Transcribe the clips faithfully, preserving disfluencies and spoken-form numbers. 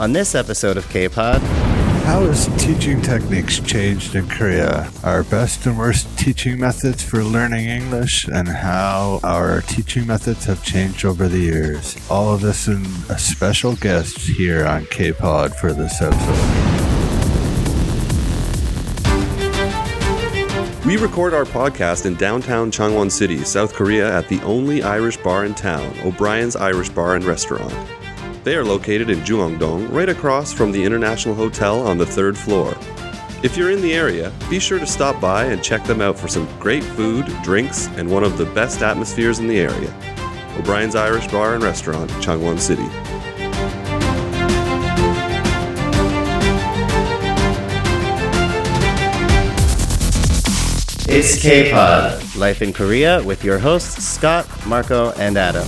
On this episode of K-Pod... How has teaching techniques changed in Korea? Our best and worst teaching methods for learning English and how our teaching methods have changed over the years. All of this and a special guest here on K-Pod for this episode. We record our podcast in downtown Changwon City, South Korea at the only Irish bar in town, O'Brien's Irish Bar and Restaurant. They are located in Jeongdong, right across from the International Hotel on the third floor. If you're in the area, be sure to stop by and check them out for some great food, drinks, and one of the best atmospheres in the area. O'Brien's Irish Bar and Restaurant, Changwon City. It's K-Pod, Life in Korea with your hosts Scott, Marco, and Adam.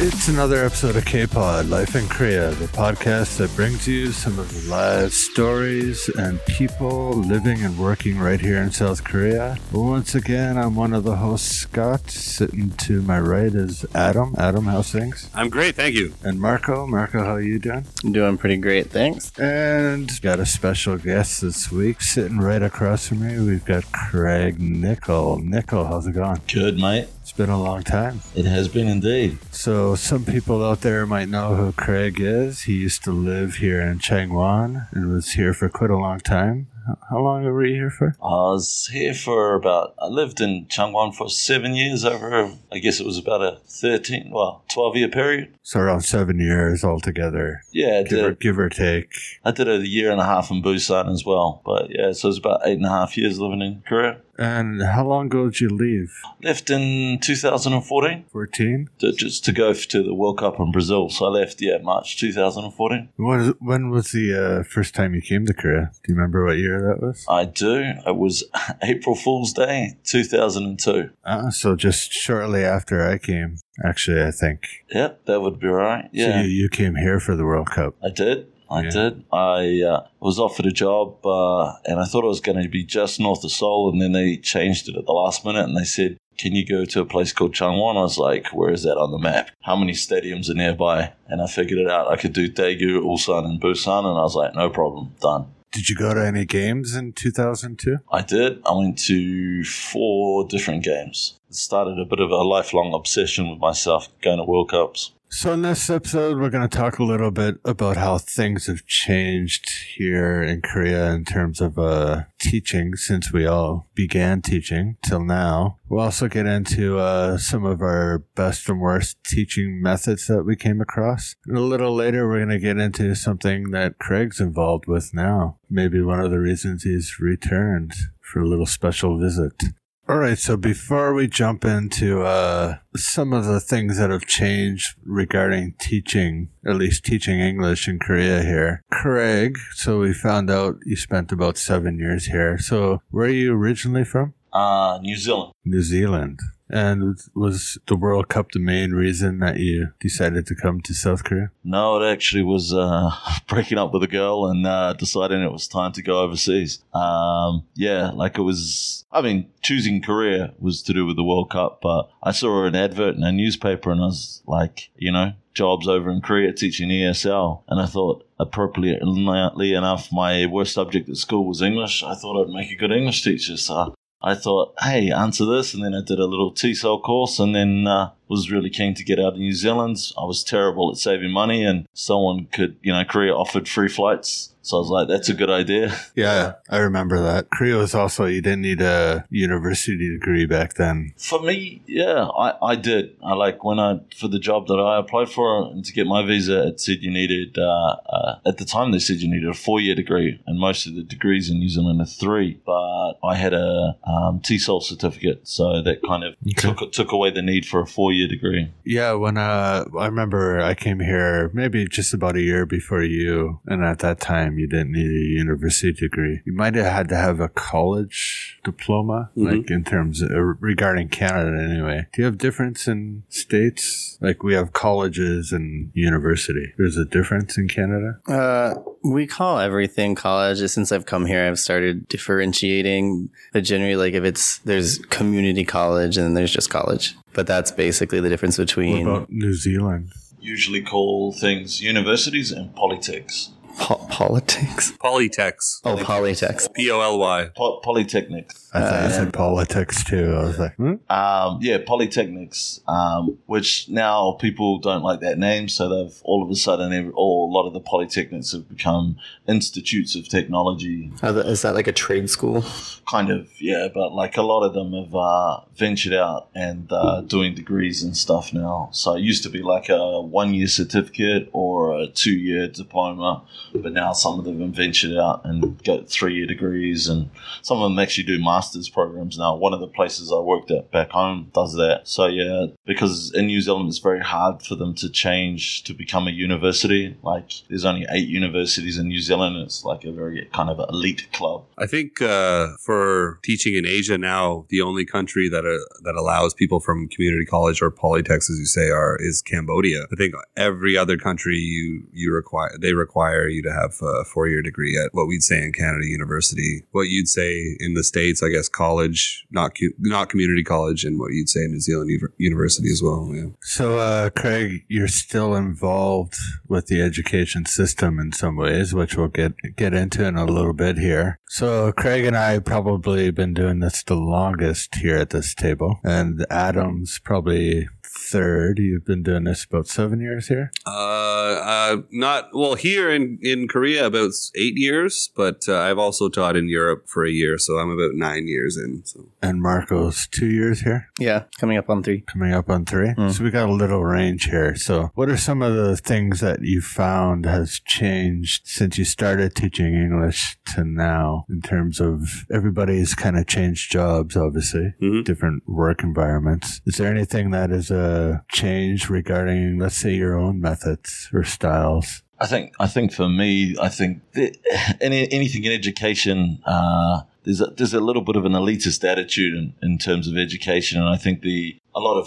It's another episode of K-Pod, Life in Korea, the podcast that brings you some of the live stories and people living and working right here in South Korea. Once again, I'm one of the hosts, Scott. Sitting to my right is Adam. Adam, how's things? I'm great, thank you. And Marco. Marco, how are you doing? I'm doing pretty great, thanks. And got a special guest this week. Sitting right across from me, we've got Craig Nicol. Nicol, how's it going? Good, mate. It's been a long time. It has been indeed. So some people out there might know who Craig is. He used to live here in Changwon and was here for quite a long time. How long were you here for? I was here for about, I lived in Changwon for seven years over, I guess it was about a thirteen, well, twelve year period. So around seven years altogether. Yeah. I give, did, or, give or take. I did a year and a half in Busan as well. But yeah, so it was about eight and a half years living in Korea. And how long ago did you leave? Left in two thousand fourteen. fourteen? To, just to go to the World Cup in Brazil. So I left, yeah, March two thousand fourteen. What is, when was the uh, first time you came to Korea? Do you remember what year that was? I do. It was April Fool's Day, two thousand two. Ah, so just shortly after I came, actually, I think. Yep, that would be right, yeah. So you, you came here for the World Cup? I did. I yeah. did. I uh, was offered a job uh, and I thought it was going to be just north of Seoul, and then they changed it at the last minute and they said, can you go to a place called Changwon? I was like, where is that on the map? How many stadiums are nearby? And I figured it out. I could do Daegu, Ulsan and Busan, and I was like, no problem, done. Did you go to any games in two thousand two? I did. I went to four different games. It started a bit of a lifelong obsession with myself going to World Cups. So in this episode, we're going to talk a little bit about how things have changed here in Korea in terms of uh, teaching since we all began teaching till now. We'll also get into uh, some of our best and worst teaching methods that we came across. And a little later, we're going to get into something that Craig's involved with now. Maybe one of the reasons he's returned for a little special visit. All right, so before we jump into uh, some of the things that have changed regarding teaching, at least teaching English in Korea here, Craig, so we found out you spent about seven years here. So where are you originally from? Uh, New Zealand. New Zealand. And was the World Cup the main reason that you decided to come to South Korea? No, it actually was uh, breaking up with a girl and uh, deciding it was time to go overseas. Um, yeah, like it was, I mean, choosing Korea was to do with the World Cup, but I saw an advert in a newspaper and I was like, you know, jobs over in Korea teaching E S L. And I thought, appropriately enough, my worst subject at school was English. I thought I'd make a good English teacher, so I thought, hey, answer this, and then I did a little TESOL course, and then uh, was really keen to get out of New Zealand. I was terrible at saving money, and someone could, you know, Korea offered free flights, so I was like, that's a good idea. Yeah, I remember that. Korea was also, you didn't need a university degree back then. For me, yeah, I, I did. I like when I for the job that I applied for and to get my visa, it said you needed uh, uh, at the time they said you needed a four year degree, and most of the degrees in New Zealand are three. But I had a um, TESOL certificate, so that kind of okay. took took away the need for a four year degree. Yeah, when uh, I remember I came here maybe just about a year before you, and at that time, you didn't need a university degree. You might have had to have a college diploma, mm-hmm. like in terms of, regarding Canada anyway. Do you have difference in states? Like we have colleges and university. There's a difference in Canada? Uh, we call everything college. Since I've come here, I've started differentiating. But generally, like if it's, there's community college and then there's just college. But that's basically the difference between... What about New Zealand? usually call things universities and polytechs. Po- politics? Polytechs. Oh, polytechs. P O L Y. Po- polytechnics. I thought uh, you said politics, too. I was like, hmm? Um, yeah, polytechnics, um, which now people don't like that name, so they've all of a sudden, every, all, a lot of the polytechnics have become institutes of technology. Is that like a trade school? Kind of, yeah, but like a lot of them have uh, ventured out and uh, doing degrees and stuff now. So it used to be like a one-year certificate or a two-year diploma. But now some of them have ventured out and got three-year degrees, and some of them actually do master's programs now. One of the places I worked at back home does that. So, yeah, because in New Zealand it's very hard for them to change to become a university. Like, there's only eight universities in New Zealand. It's like a very kind of elite club. I think uh, for teaching in Asia now, the only country that uh, that allows people from community college or polytechs, as you say, are is Cambodia. I think every other country you, you require they require you to have a four-year degree at what we'd say in Canada, university. What you'd say in the States, I guess, college, not cu- not community college, and what you'd say in New Zealand, u- university as well. Yeah. So, uh, Craig, you're still involved with the education system in some ways, which we'll get get into in a little bit here. So, Craig and I probably been doing this the longest here at this table, and Adam's probably third. You've been doing this about seven years here? Uh, uh not well here in, in Korea about eight years, but uh, I've also taught in Europe for a year, so I'm about nine years in. So. And Marco's two years here? Yeah, coming up on three. Coming up on three? Mm. So we got a little range here. So what are some of the things that you found has changed since you started teaching English to now in terms of everybody's kind of changed jobs, obviously, mm-hmm. different work environments? Is there anything that is a Uh, change regarding, let's say, your own methods or styles? I think I think for me, I think that any, anything in education, uh, there's a, there's a little bit of an elitist attitude in, in terms of education, and I think the a lot of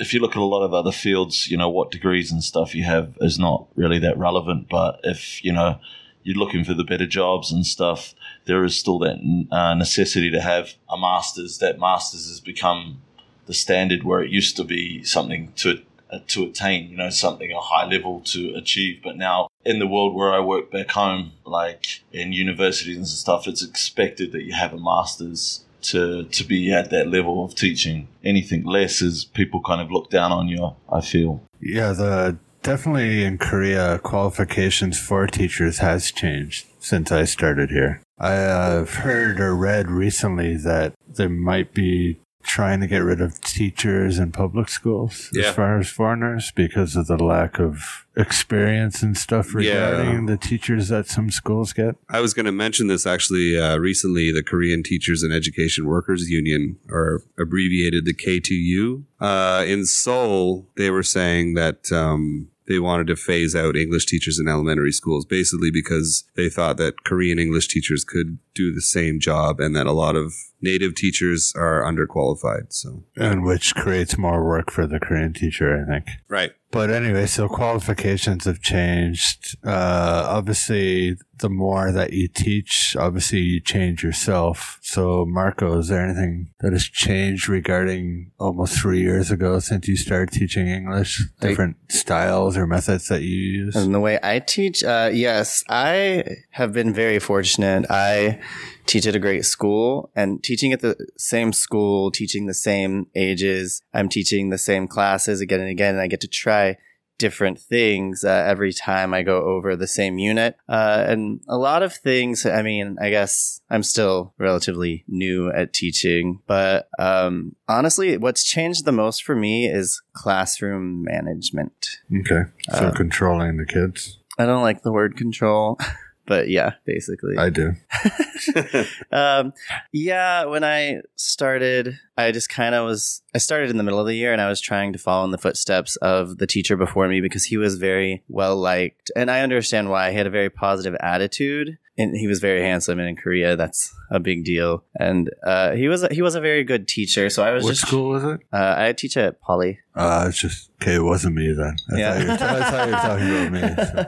if you look at a lot of other fields, you know, what degrees and stuff you have is not really that relevant. But if you know you're looking for the better jobs and stuff, there is still that uh, necessity to have a master's. That master's has become the standard where it used to be something to uh, to attain, you know, something a high level to achieve. But now in the world where I work back home, like in universities and stuff, it's expected that you have a master's to to be at that level of teaching. Anything less is people kind of look down on you, I feel. Yeah, the definitely in Korea, qualifications for teachers has changed since I started here. I've heard or read recently that there might be trying to get rid of teachers in public schools yeah. as far as foreigners because of the lack of experience and stuff regarding yeah. the teachers that some schools get. I was going to mention this actually uh, recently. The Korean Teachers and Education Workers Union, or abbreviated the K T U, uh, in Seoul, they were saying that um, they wanted to phase out English teachers in elementary schools, basically because they thought that Korean English teachers could do the same job and that a lot of native teachers are underqualified. So, and which creates more work for the Korean teacher, I think. Right. But anyway, so qualifications have changed. Uh, obviously, the more that you teach, obviously you change yourself. So, Marco, is there anything that has changed regarding almost three years ago since you started teaching English? Different I, styles or methods that you use? And the way I teach? Uh, yes, I have been very fortunate. I teach at a great school, and teaching at the same school, teaching the same ages, I'm teaching the same classes again and again, and I get to try different things uh, every time I go over the same unit. Uh, and a lot of things, I mean, I guess I'm still relatively new at teaching, but um, honestly, what's changed the most for me is classroom management. Okay, so um, controlling the kids. I don't like the word control. But yeah, basically. I do. um, yeah, when I started, I just kind of was, I started in the middle of the year and I was trying to follow in the footsteps of the teacher before me because he was very well liked. And I understand why. He had a very positive attitude. And he was very handsome, and in Korea, that's a big deal. And uh, he was a, he was a very good teacher. So I was what just, school was it? Uh, I teach at Poly. Uh, it's just okay. It wasn't me then. I yeah, thought you were, I thought you were talking about me. So.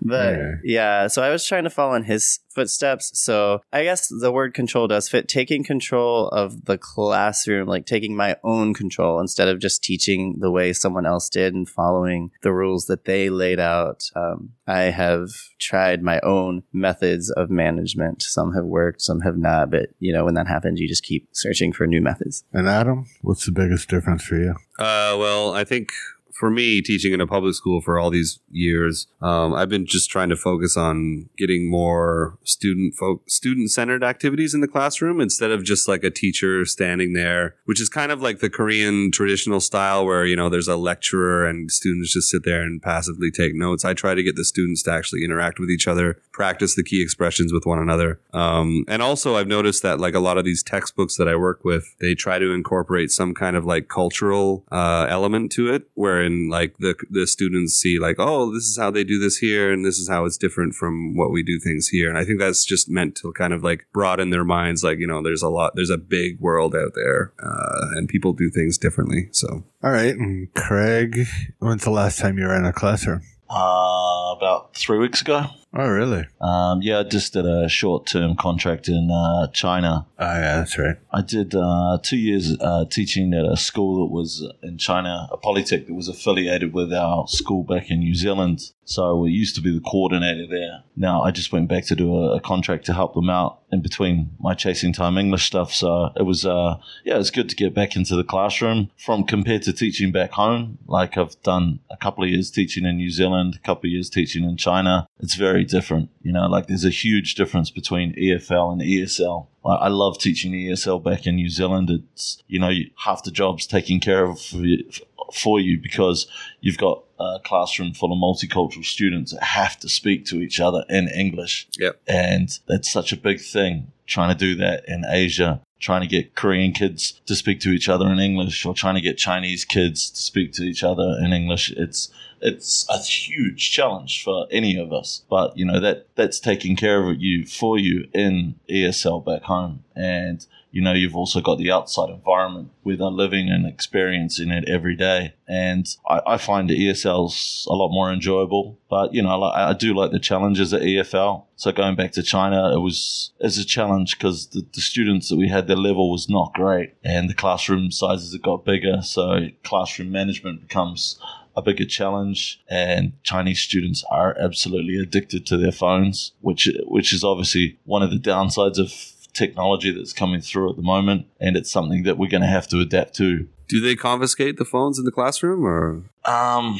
But yeah. yeah, so I was trying to follow in his footsteps. So I guess the word control does fit. Taking control of the classroom, like taking my own control instead of just teaching the way someone else did and following the rules that they laid out. Um, I have tried my own methods of management. Some have worked, some have not. But, you know, when that happens, you just keep searching for new methods. And Adam, what's the biggest difference for you? Uh, well, I think... For me, teaching in a public school for all these years, um, I've been just trying to focus on getting more student fo- student-centered activities in the classroom instead of just like a teacher standing there, which is kind of like the Korean traditional style where, you know, there's a lecturer and students just sit there and passively take notes. I try to get the students to actually interact with each other, practice the key expressions with one another. Um, and also, I've noticed that like a lot of these textbooks that I work with, they try to incorporate some kind of like cultural uh, element to it where and like the the students see like, oh, this is how they do this here, and this is how it's different from what we do things here. And I think that's just meant to kind of like broaden their minds. Like, you know, there's a lot, there's a big world out there, uh, and people do things differently. So, all right, and Craig, when's the last time you were in a classroom? Uh, about three weeks ago. Oh, really? Um, yeah, I just did a short-term contract in uh, China. Oh, yeah, that's right. I did uh, two years uh, teaching at a school that was in China, a polytech that was affiliated with our school back in New Zealand. So we used to be the coordinator there. Now I just went back to do a, a contract to help them out in between my Chasing Time English stuff. So it was, uh, yeah, it was good to get back into the classroom from compared to teaching back home. Like I've done a couple of years teaching in New Zealand, a couple of years teaching in China. It's very different, you know, like there's a huge difference between E F L and E S L. I love teaching E S L back in New Zealand. It's, you know, half the job's taken care of for you, for you because you've got a classroom full of multicultural students that have to speak to each other in English. Yep. And that's such a big thing, trying to do that in Asia, trying to get Korean kids to speak to each other in English or trying to get Chinese kids to speak to each other in English. It's It's a huge challenge for any of us. But, you know, that that's taking care of you for you in E S L back home. And, you know, you've also got the outside environment where they're living and experiencing it every day. And I, I find the E S L's a lot more enjoyable. But, you know, I, I do like the challenges at E F L. So going back to China, it was, it was a challenge because the, the students that we had, their level was not great. And the classroom sizes have got bigger. So classroom management becomes a bigger challenge, and Chinese students are absolutely addicted to their phones, which which is obviously one of the downsides of technology that's coming through at the moment, and it's something that we're going to have to adapt to. Do they confiscate the phones in the classroom, or? Um,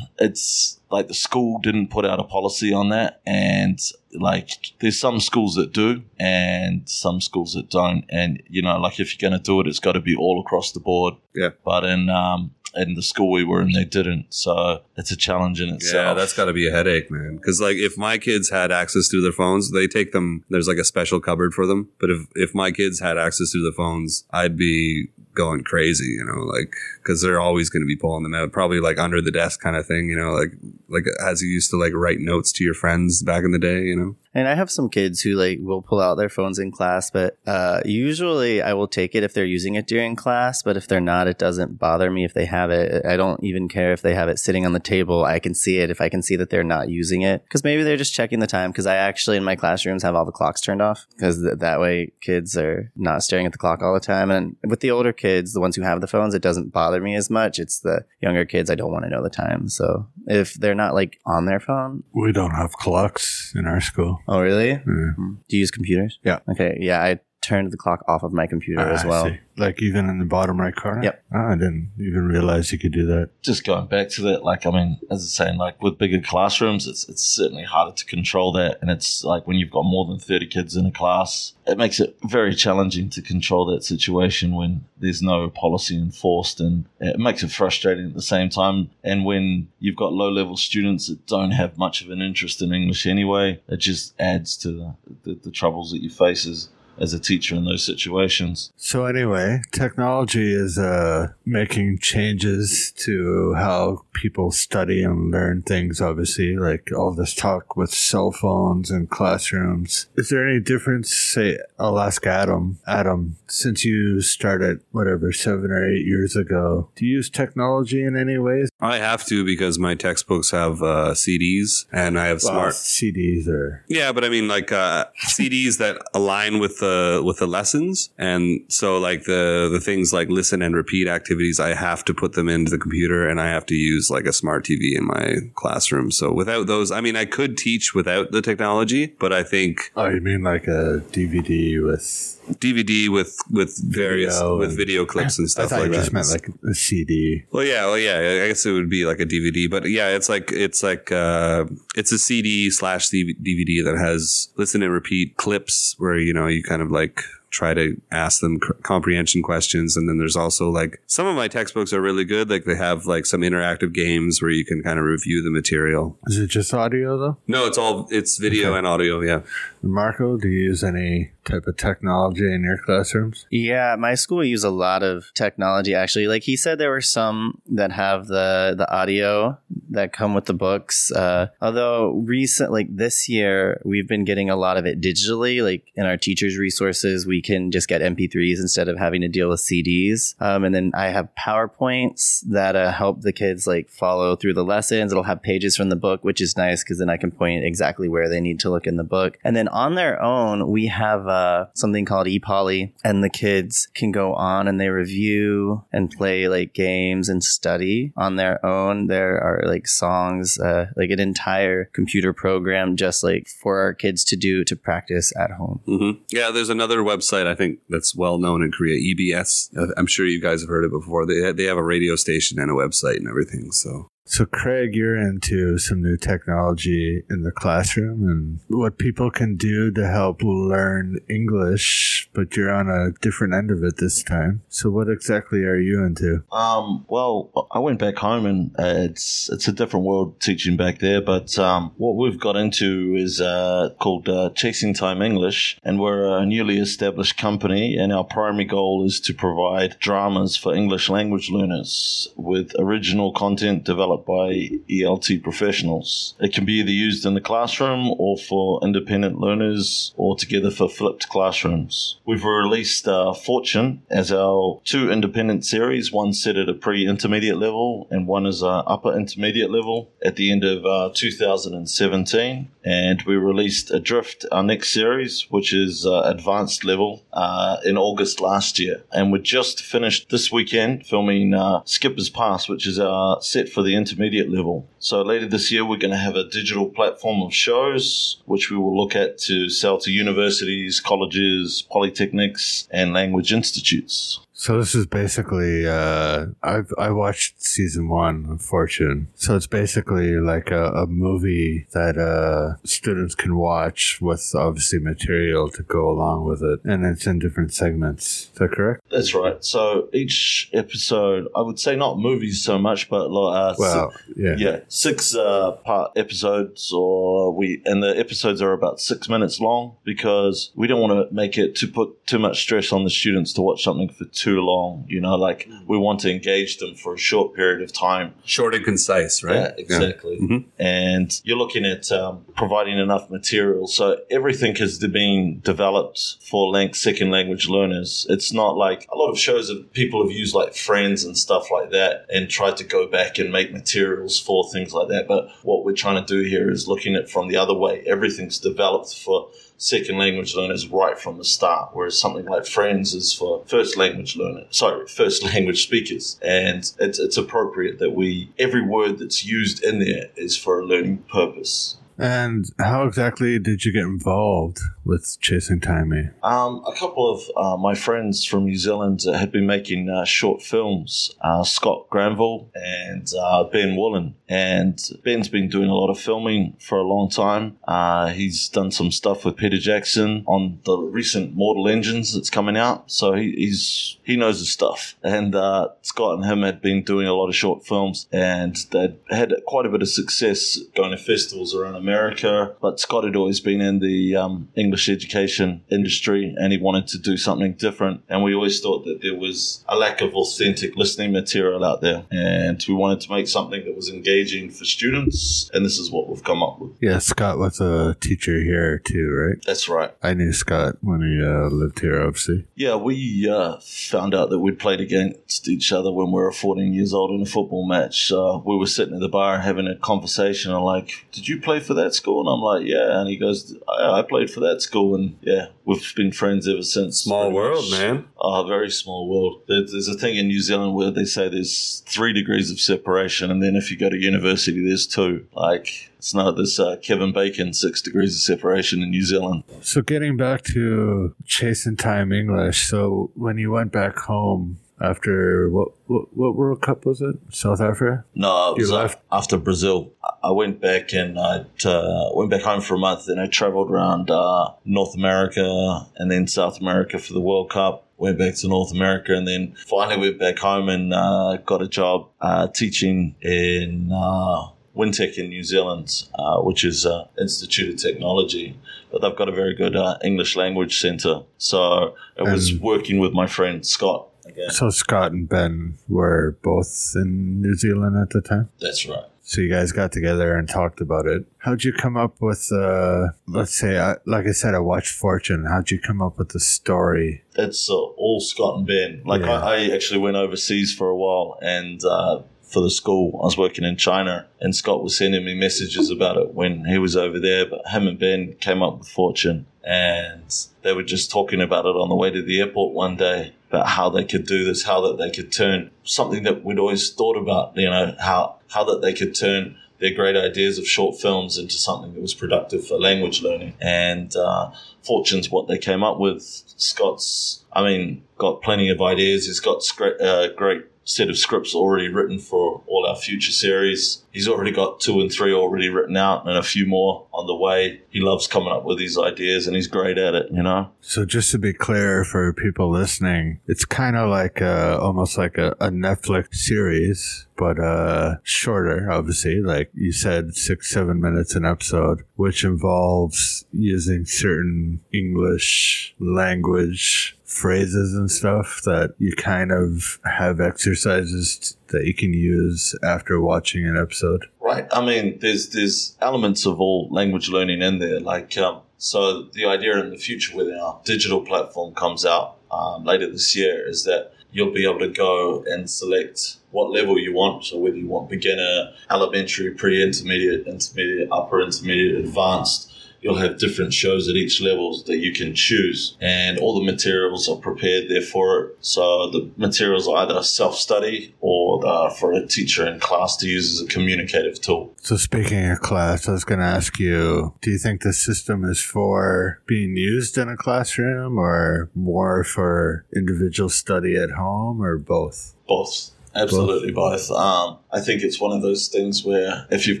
it's like the school didn't put out a policy on that, and like there's some schools that do and some schools that don't, and you know, like if you're going to do it, it's got to be all across the board. Yeah. But in um. in the school we were in, they didn't. So it's a challenge in itself. Yeah, that's got to be a headache, man. Because, like, if my kids had access to their phones, they take them. There's, like, a special cupboard for them. But if, if my kids had access to the phones, I'd be going crazy, you know, like, because they're always going to be pulling them out. Probably, like, under the desk kind of thing, you know, like, like as you used to, like, write notes to your friends back in the day, you know. And I have some kids who, like, will pull out their phones in class, but uh, usually I will take it if they're using it during class. But if they're not, it doesn't bother me if they have it. I don't even care if they have it sitting on the table. I can see it if I can see that they're not using it. Because maybe they're just checking the time. Because I actually, in my classrooms, have all the clocks turned off. Because th- that way, kids are not staring at the clock all the time. And with the older kids, the ones who have the phones, it doesn't bother me as much. It's the younger kids, I don't want to know the time. So if they're not, like, on their phone. We don't have clocks in our school. Oh, really? Mm-hmm. Do you use computers? Yeah. Okay. Yeah, I turned the clock off of my computer ah, as well. I see. Like even in the bottom right corner? Yep. Oh, I didn't even realize you could do that. Just going back to that, like, I mean, as I'm saying, like with bigger classrooms, it's it's certainly harder to control that. And it's like when you've got more than thirty kids in a class, it makes it very challenging to control that situation when there's no policy enforced. And it makes it frustrating at the same time. And when you've got low-level students that don't have much of an interest in English anyway, it just adds to the, the, the troubles that you face as as a teacher in those situations. So anyway, technology is uh, making changes to how people study and learn things, obviously, like all this talk with cell phones and classrooms. Is there any difference, say, I'll ask Adam. Adam, since you started, whatever, seven or eight years ago, do you use technology in any ways? I have to, because my textbooks have uh, C Ds, and I have well, smart... C Ds are... Yeah, but I mean, like, uh, C Ds that align with the with the lessons, and so like the the things like listen and repeat activities, I have to put them into the computer, and I have to use like a smart T V in my classroom. So without those, I mean, I could teach without the technology, but I think... Oh, you mean like a D V D with... D V D with with various video with video clips and stuff I like you that. I just meant like a C D. Well, yeah, well, yeah. I guess it would be like a D V D, but yeah, it's like it's like uh, it's a C D slash D V D that has listen and repeat clips where you know you kind of like try to ask them c- comprehension questions. And then there's also like some of my textbooks are really good. Like they have like some interactive games where you can kind of review the material. Is it just audio though? No, it's all, it's video okay. and audio. Yeah. Marco, do you use any type of technology in your classrooms? Yeah. My school used a lot of technology actually. Like he said, there were some that have the, the audio that come with the books. Uh, although recent, like this year, we've been getting a lot of it digitally, like in our teachers' resources, we can just get M P threes instead of having to deal with C Ds. Um, and then I have PowerPoints that uh, help the kids like follow through the lessons. It'll have pages from the book, which is nice because then I can point exactly where they need to look in the book. And then on their own, we have uh, something called ePoly, and the kids can go on and they review and play like games and study on their own. There are like songs, uh, like an entire computer program just like for our kids to do to practice at home. Mm-hmm. Yeah, there's another website I think that's well known in Korea, E B S. I'm sure you guys have heard it before. They they have a radio station and a website and everything. So, so Craig, you're into some new technology in the classroom and what people can do to help learn English, but you're on a different end of it this time. So, what exactly are you into? Um, well, I went back home, and uh, it's it's a different world teaching back there. But um, what we've got into is uh, called uh, Chasing Time English, and we're a newly established company, and our primary goal is to provide dramas for English language learners with original content developed by E L T professionals. It can be either used in the classroom or for independent learners or together for flipped classrooms. We've released uh, Fortune as our two independent series, one set at a pre-intermediate level and one is an upper intermediate level at the end of uh, two thousand seventeen. And we released Adrift, our next series, which is uh, advanced level uh, in August last year. And we just finished this weekend filming uh, Skipper's Pass, which is our set for the intermediate level. So later this year, we're going to have a digital platform of shows, which we will look at to sell to universities, colleges, polytechnics, and language institutes. So this is basically, uh, I've, I watched season one of Fortune. So it's basically like a, a movie that uh, students can watch with obviously material to go along with it. And it's in different segments. Is that correct? That's right. So each episode, I would say not movies so much, but uh, well, six, yeah. yeah, six uh, part episodes or we, and the episodes are about six minutes long because we don't want to make it to put too much stress on the students to watch something for two too long, you know, like we want to engage them for a short period of time. Short and concise, right? Yeah, exactly. Yeah. Mm-hmm. And you're looking at um, providing enough material. So everything has been developed for lang- second language learners. It's not like a lot of shows that people have used like Friends and stuff like that and tried to go back and make materials for things like that. But what we're trying to do here is looking at from the other way. Everything's developed for second language learners right from the start, whereas something like Friends is for first language learners, sorry, first language speakers. And it's, it's appropriate that we, every word that's used in there is for a learning purpose. And how exactly did you get involved with Chasing Time? Um, a couple of uh, my friends from New Zealand had been making uh, short films, uh, Scott Granville and uh, Ben Woolen. And Ben's been doing a lot of filming for a long time. Uh, he's done some stuff with Peter Jackson on the recent Mortal Engines that's coming out. So he, he's he knows his stuff. And uh, Scott and him had been doing a lot of short films, and they had quite a bit of success going to festivals around America, but Scott had always been in the um, English education industry and he wanted to do something different. And we always thought that there was a lack of authentic listening material out there. And we wanted to make something that was engaging for students. And this is what we've come up with. Yeah, Scott was a teacher here too, right? That's right. I knew Scott when he uh, lived here, obviously. Yeah, we uh, found out that we'd played against each other when we were fourteen years old in a football match. Uh, we were sitting at the bar having a conversation. I'm like, did you play for that school? And I'm like, yeah. And he goes, I, I played for that school. And yeah, we've been friends ever since. Small world, much. Man. Oh, uh, very small world. There, there's a thing in New Zealand where they say there's three degrees of separation. And then if you go to university, there's two. Like... It's not this uh, Kevin Bacon, six degrees of separation in New Zealand. So getting back to Chasing Time English, so when you went back home after, what what, what World Cup was it? South Africa? No, it was left? after Brazil. I went back and I uh, went back home for a month and I traveled around uh, North America and then South America for the World Cup. Went back to North America and then finally went back home and uh, got a job uh, teaching in... Uh, Wintec in New Zealand, uh, which is uh, Institute of Technology, but they've got a very good uh, English language center. So I was um, working with my friend Scott. Again. So Scott and Ben were both in New Zealand at the time? That's right. So you guys got together and talked about it. How'd you come up with, uh, let's say, I, like I said, I watched Fortune. How'd you come up with the story? It's uh, all Scott and Ben. Like yeah. I, I actually went overseas for a while and... Uh, for the school. I was working in China and Scott was sending me messages about it when he was over there, but him and Ben came up with Fortune and they were just talking about it on the way to the airport one day, about how they could do this, how that they could turn something that we'd always thought about, you know, how, how that they could turn their great ideas of short films into something that was productive for language learning. And uh, Fortune's what they came up with. Scott's, I mean, got plenty of ideas. He's got great, uh, great set of scripts already written for all our future series. He's already got two and three already written out and a few more on the way. He loves coming up with these ideas and he's great at it, you know? So just to be clear for people listening, it's kind of like a, almost like a, a Netflix series, but uh, shorter, obviously. Like you said, six, seven minutes an episode, which involves using certain English language phrases and stuff that you kind of have exercises that you can use after watching an episode. Right. I mean, there's there's elements of all language learning in there. Like, um, so the idea in the future when our digital platform comes out um, later this year is that you'll be able to go and select what level you want. So whether you want beginner, elementary, pre-intermediate, intermediate, upper intermediate, advanced. You'll have different shows at each level that you can choose. And all the materials are prepared there for it. So the materials are either self-study or they're for a teacher in class to use as a communicative tool. So speaking of class, I was going to ask you, do you think this system is for being used in a classroom or more for individual study at home or both? Both. Absolutely both. Um, I think it's one of those things where if you've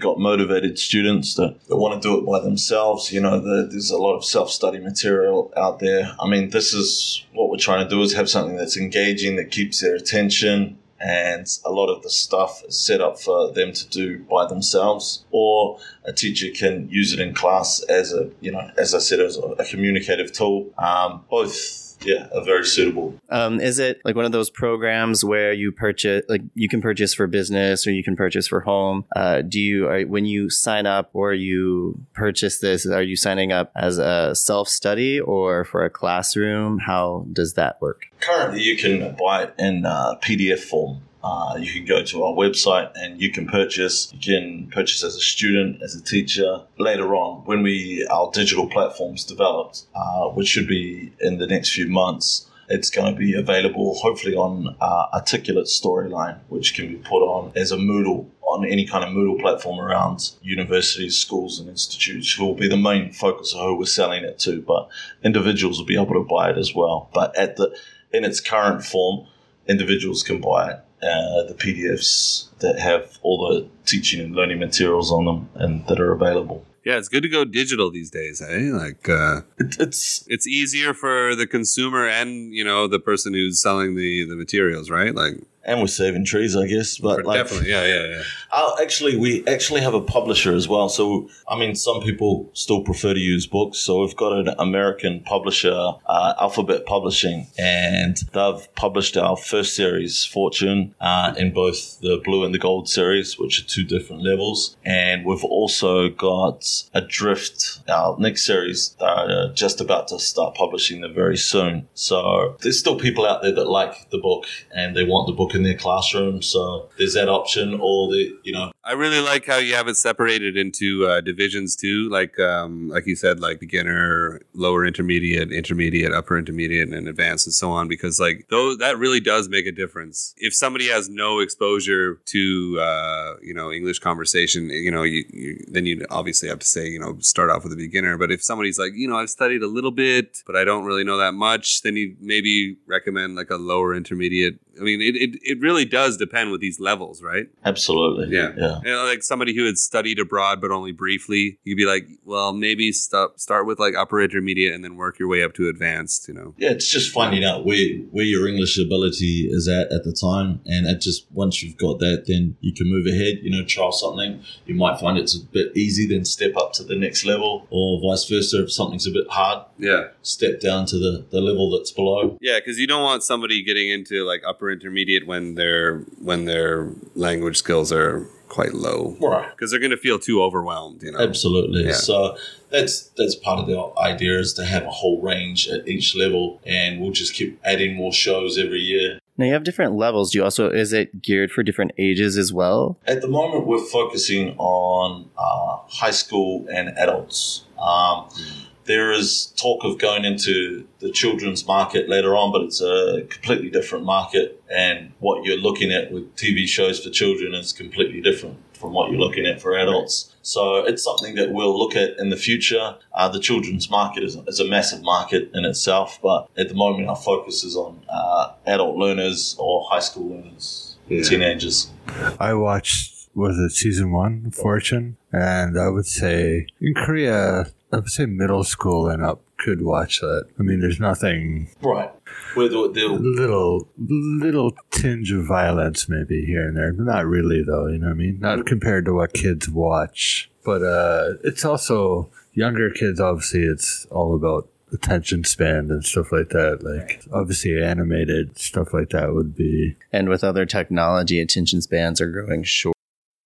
got motivated students that, that want to do it by themselves, you know, the, there's a lot of self-study material out there. I mean, this is what we're trying to do is have something that's engaging, that keeps their attention. And a lot of the stuff is set up for them to do by themselves, or a teacher can use it in class as a, you know, as I said, as a, a communicative tool. Um, both. Yeah, are very suitable. Um, is it like one of those programs where you purchase, like you can purchase for business or you can purchase for home? Uh, do you, are, when you sign up or you purchase this, are you signing up as a self-study or for a classroom? How does that work? Currently, you can buy it in uh, P D F form. Uh, you can go to our website and you can purchase. You can purchase as a student, as a teacher. Later on, when we our digital platform's developed, uh, which should be in the next few months, it's going to be available hopefully on uh, Articulate Storyline, which can be put on as a Moodle on any kind of Moodle platform around universities, schools, and institutes, who will be the main focus of who we're selling it to. But individuals will be able to buy it as well. But at the in its current form, individuals can buy it. Uh, the P D Fs that have all the teaching and learning materials on them and that are available. Yeah, it's good to go digital these days, eh? Like, uh, it, it's it's easier for the consumer and, you know, the person who's selling the, the materials, right? Like, And we're saving trees, I guess. But like, definitely, yeah, yeah, yeah. I'll actually, we actually have a publisher as well. So, I mean, some people still prefer to use books. So we've got an American publisher, uh, Alphabet Publishing, and they've published our first series, Fortune, uh, in both the blue and the gold series, which are two different levels. And we've also got Adrift, our next series, that are just about to start publishing them very soon. So there's still people out there that like the book and they want the book in their classroom, so there's that option. Or the, you know, I really like how you have it separated into uh, divisions too, like um like you said, like beginner, lower intermediate, intermediate, upper intermediate, and advanced, and so on, because like those, that really does make a difference. If somebody has no exposure to uh you know English conversation, you know you, you then you obviously have to say, you know start off with a beginner. But if somebody's like, you know I've studied a little bit but I don't really know that much, then you maybe recommend like a lower intermediate. I mean, it, it, it really does depend with these levels, right? Absolutely. Yeah. yeah. You know, like somebody who had studied abroad, but only briefly, you'd be like, well, maybe stop, start with like upper intermediate and then work your way up to advanced, you know? Yeah, it's just finding out where, where your English ability is at at the time. And it just, once you've got that, then you can move ahead, you know, try something. You might find it's a bit easy, then step up to the next level, or vice versa. If something's a bit hard, yeah, step down to the, the level that's below. Yeah, because you don't want somebody getting into like upper intermediate when their when their language skills are quite low, right? Because they're going to feel too overwhelmed, you know. Absolutely. Yeah. So that's that's part of the idea, is to have a whole range at each level, and we'll just keep adding more shows every year. Now you have different levels. Do you also, is it geared for different ages as well? At the moment, we're focusing on uh, high school and adults. Um, there is talk of going into the children's market later on, but it's a completely different market, and what you're looking at with T V shows for children is completely different from what you're looking at for adults. Right. So it's something that we'll look at in the future. Uh, the children's market is, is a massive market in itself, but at the moment our focus is on uh, adult learners or high school learners, yeah. teenagers. I watched, was it season one, Fortune? And I would say in Korea, I would say middle school and up could watch that. I mean, there's nothing. Right. With the little, little tinge of violence maybe here and there. Not really, though. You know what I mean? Not compared to what kids watch. But uh, it's also younger kids, obviously, it's all about attention span and stuff like that. Like, obviously, animated stuff like that would be. And with other technology, attention spans are growing short.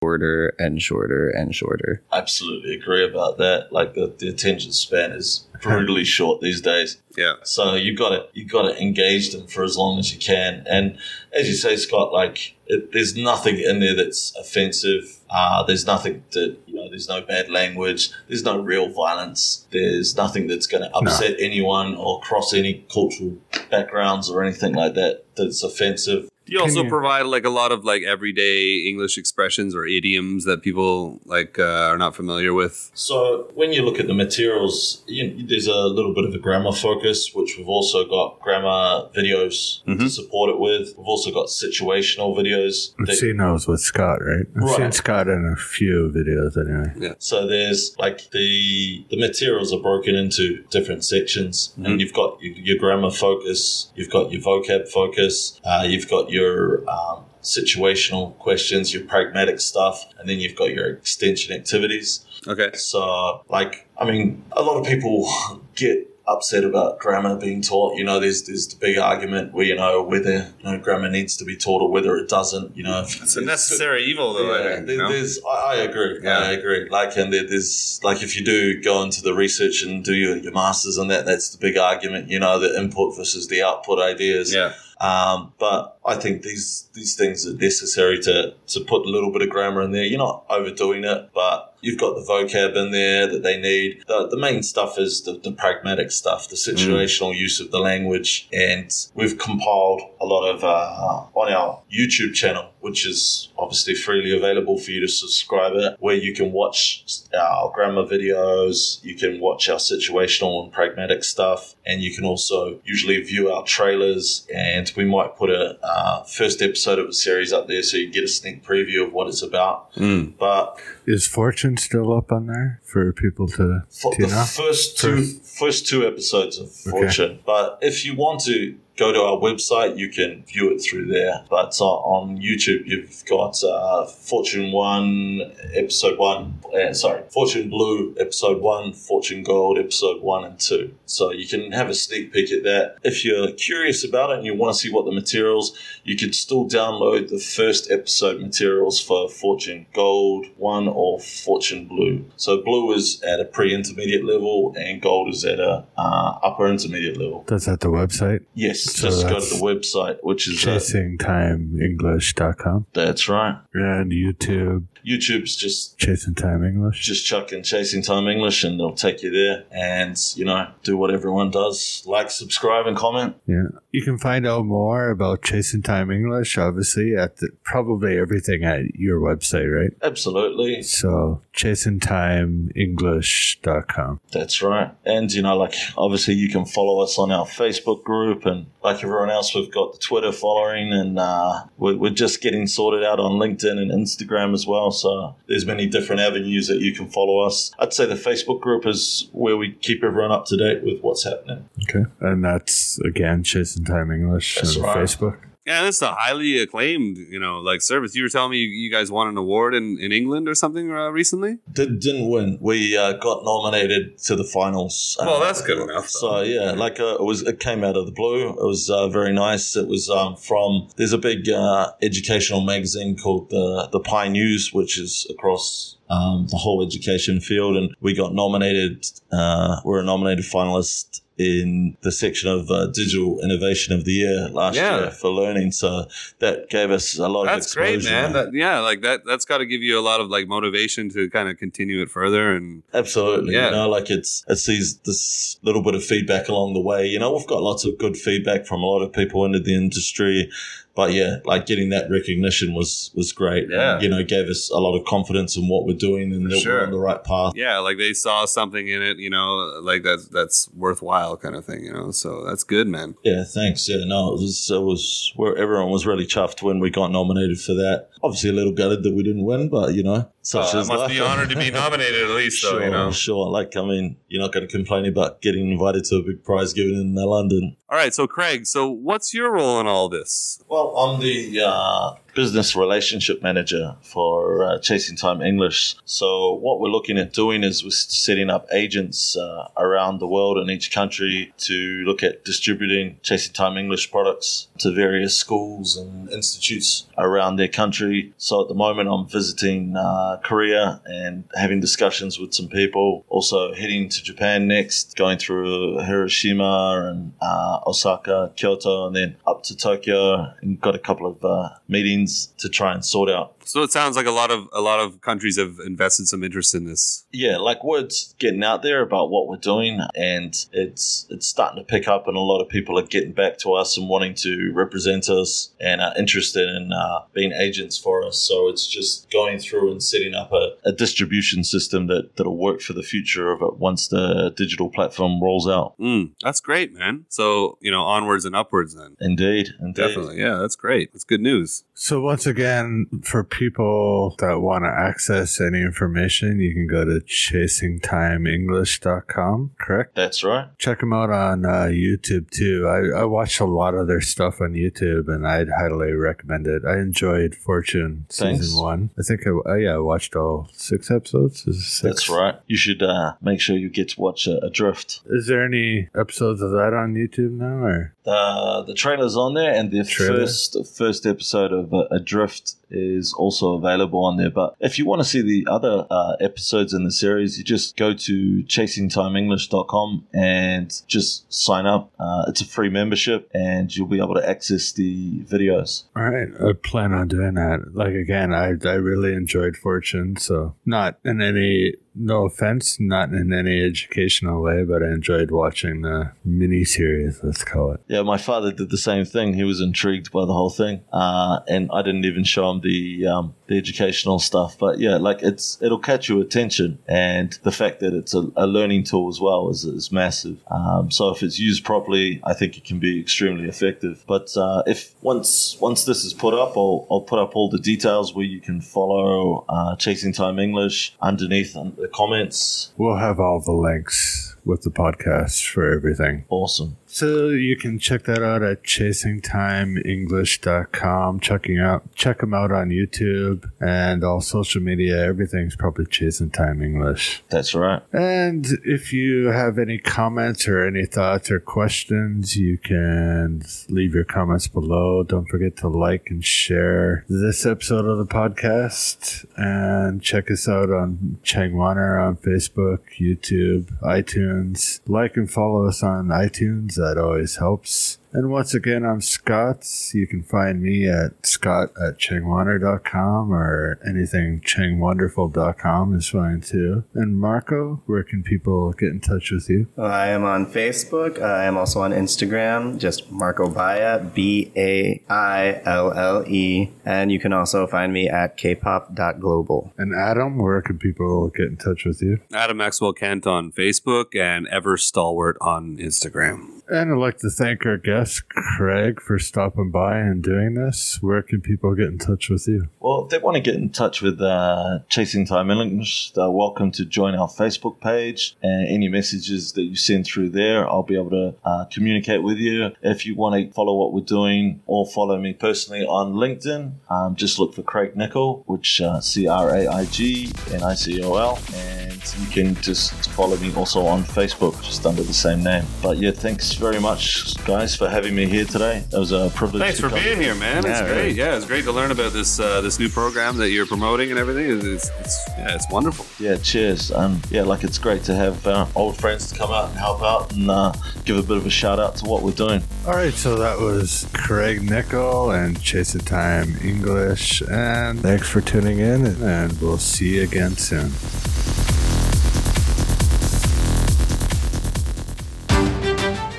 Shorter and shorter and shorter. Absolutely agree about that. Like the, the attention span is brutally short these days. Yeah. So you got to you got to engage them for as long as you can. And as you say, Scott, like it, there's nothing in there that's offensive. Uh, there's nothing that you know. There's no bad language. There's no real violence. There's nothing that's going to upset no. anyone or cross any cultural backgrounds or anything like that that's offensive. You also you, provide like a lot of like everyday English expressions or idioms that people like uh, are not familiar with. So when you look at the materials, you, there's a little bit of a grammar focus, which we've also got grammar videos mm-hmm. to support it with. We've also got situational videos. I've that, seen those with Scott, right? I've right. seen Scott in a few videos anyway. Yeah. So there's like the the materials are broken into different sections, mm-hmm. and you've got your, your grammar focus, you've got your vocab focus, uh, you've got your your um, situational questions, your pragmatic stuff, and then you've got your extension activities. Okay. So, like, I mean, a lot of people get upset about grammar being taught. You know, there's there's the big argument where, you know, whether you know, grammar needs to be taught or whether it doesn't, you know. It's a necessary evil, though. Yeah, I think, there, you know? there's, I, I agree. Yeah. I agree. Like, and there, there's, like, if you do go into the research and do your, your master's on that, that's the big argument, you know, the input versus the output ideas. Yeah. Um, but I think these these things are necessary to to put a little bit of grammar in there. You're not overdoing it, but you've got the vocab in there that they need. The, the main stuff is the, the pragmatic stuff, the situational mm. use of the language. And we've compiled a lot of uh, on our YouTube channel, which is obviously freely available for you to subscribe to, where you can watch our grammar videos, you can watch our situational and pragmatic stuff, and you can also usually view our trailers, and we might put a uh, first episode of a series up there so you get a sneak preview of what it's about. Mm. But is Fortune still up on there for people to for tune the up? First two, first two episodes of Fortune. Okay. But if you want to go to our website, you can view it through there. But uh, on YouTube, you've got uh, Fortune one, Episode one, uh, sorry, Fortune Blue, Episode one, Fortune Gold, Episode one and two. So you can have a sneak peek at that. If you're curious about it and you want to see what the materials, you can still download the first episode materials for Fortune Gold one or Fortune Blue. So Blue is at a pre-intermediate level and Gold is at a uh, upper intermediate level. That's at the website? Yes. So just go to the website, which is chasing time english dot com. That's right. And YouTube. YouTube's just Chasing Time English. Just chuck in Chasing Time English and they'll take you there. And, you know, do what everyone does. Like, subscribe, and comment. Yeah. You can find out more about Chasing Time English, obviously, at the, probably everything at your website, right? Absolutely. So, chasing time english dot com. That's right. And, you know, like, obviously you can follow us on our Facebook group. And like everyone else, we've got the Twitter following. And uh, we're, we're just getting sorted out on LinkedIn and Instagram as well. So there's many different avenues that you can follow us. I'd say the Facebook group is where we keep everyone up to date with what's happening. Okay. And that's, again, Chasing Time English. That's on right. Facebook. Yeah, that's a highly acclaimed, you know, like service. You were telling me you, you guys won an award in, in England or something uh, recently? Did, didn't win. We uh, got nominated to the finals. Well, uh, that's good enough. Though. So, yeah, like uh, it was. It came out of the blue. It was uh, very nice. It was um, from, there's a big uh, educational magazine called the, the P I E News, which is across um, the whole education field. And we got nominated. Uh, we're a nominated finalist in the section of uh, Digital Innovation of the Year last yeah. year for learning. So that gave us a lot that's of exposure. That's great, man. That, yeah, like that, that's got to give you a lot of like motivation to kind of continue it further. And absolutely. Yeah. You know, like it's, it sees this little bit of feedback along the way. You know, we've got lots of good feedback from a lot of people into the industry. But yeah, like getting that recognition was was great. Yeah. And, you know, gave us a lot of confidence in what we're doing and that sure. we're on the right path. Yeah, like they saw something in it, you know, like that's that's worthwhile kind of thing, you know. So that's good, man. Yeah, thanks. Yeah, no, it was it was where everyone was really chuffed when we got nominated for that. Obviously a little gutted that we didn't win, but you know, such uh, as must life. Be honored to be nominated at least, though, sure, you know. Sure, like I mean, you're not going to complain about getting invited to a big prize given in London. All right, so Craig, so what's your role in all this? Well, I'm the uh, business relationship manager for uh, Chasing Time English. So what we're looking at doing is we're setting up agents uh, around the world in each country to look at distributing Chasing Time English products to various schools and institutes around their country. So at the moment, I'm visiting uh, Korea and having discussions with some people. Also heading to Japan next, going through Hiroshima and uh, Osaka, Kyoto, and then up to Tokyo, and got a couple of uh, meetings to try and sort out. So it sounds like a lot of a lot of countries have invested some interest in this. Yeah, like word's getting out there about what we're doing, and it's it's starting to pick up, and a lot of people are getting back to us and wanting to represent us and are interested in uh, being agents for us. So it's just going through and setting up a, a distribution system that, that'll work for the future of it once the digital platform rolls out. Mm, that's great, man. So, you know, onwards and upwards then. Indeed. Indeed. Definitely. Yeah, that's great. That's good news. So once again, for people that want to access any information, you can go to chasing time english dot com, correct? That's right. Check them out on uh, YouTube too. I, I watched a lot of their stuff on YouTube and I'd highly recommend it. I enjoyed Fortune Thanks. Season one. I think I, oh yeah, I watched all six episodes. Is it six? That's right. You should uh, make sure you get to watch uh, Adrift. Is there any episodes of that on YouTube now? Or? Uh, the trailer's on there and the Trailer? first first episode of uh, Adrift is also available on there. But if you want to see the other uh, episodes in the series, you just go to chasing time english dot com and just sign up. Uh, it's a free membership and you'll be able to access the videos. All right. I plan on doing that. Like, again, I, I really enjoyed Fortune. So not in any... No offense, not in any educational way, but I enjoyed watching the mini-series, let's call it. Yeah, my father did the same thing. He was intrigued by the whole thing, uh, and I didn't even show him the... Um the educational stuff. But yeah, like it's it'll catch your attention, and the fact that it's a, a learning tool as well is, is massive. Um, so if it's used properly, I think it can be extremely effective. But uh, if once once this is put up, I'll, I'll put up all the details where you can follow uh, Chasing Time English underneath the comments. We'll have all the links with the podcast for everything. Awesome. So you can check that out at chasing time english dot com. Checking out, check them out on YouTube and all social media. Everything's probably Chasing Time English. That's right. And if you have any comments or any thoughts or questions, you can leave your comments below. Don't forget to like and share this episode of the podcast, and check us out on Changwoner on Facebook, YouTube, iTunes. Like and follow us on iTunes. That always helps. And once again, I'm Scott. You can find me at scott at changwoner dot com, or anything changwonderful dot com is fine too. And Marco, where can people get in touch with you? I am on Facebook. I am also on Instagram, just Marco Baia, B A I L L E. And you can also find me at kpop dot global. And Adam, where can people get in touch with you? Adam Maxwell Kent on Facebook and Ever Stalwart on Instagram. And I'd like to thank our guest, Craig, for stopping by and doing this. Where can people get in touch with you? Well, if they want to get in touch with uh, Chasing Time English, they're welcome to join our Facebook page. And any messages that you send through there, I'll be able to uh, communicate with you. If you want to follow what we're doing or follow me personally on LinkedIn, um, just look for Craig Nicol, which uh, C R A I G N I C O L. And you can just follow me also on Facebook, just under the same name. But yeah, thanks very much, guys, for having me here today. It was a privilege. Thanks for being here, man. It's great. Yeah, it's great to learn about this uh, this new program that you're promoting and everything. It's, it's yeah, it's wonderful. Yeah, cheers. Um, yeah, like it's great to have uh, old friends to come out and help out and uh, give a bit of a shout out to what we're doing. All right, so that was Craig Nicol and Chasing Time English, and thanks for tuning in, and we'll see you again soon.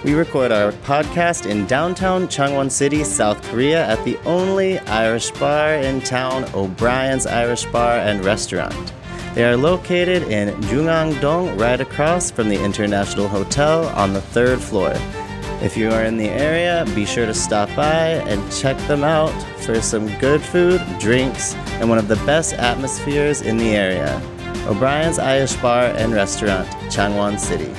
We record our podcast in downtown Changwon City, South Korea, at the only Irish bar in town, O'Brien's Irish Bar and Restaurant. They are located in Jungang-dong, right across from the International Hotel on the third floor. If you are in the area, be sure to stop by and check them out for some good food, drinks, and one of the best atmospheres in the area. O'Brien's Irish Bar and Restaurant, Changwon City.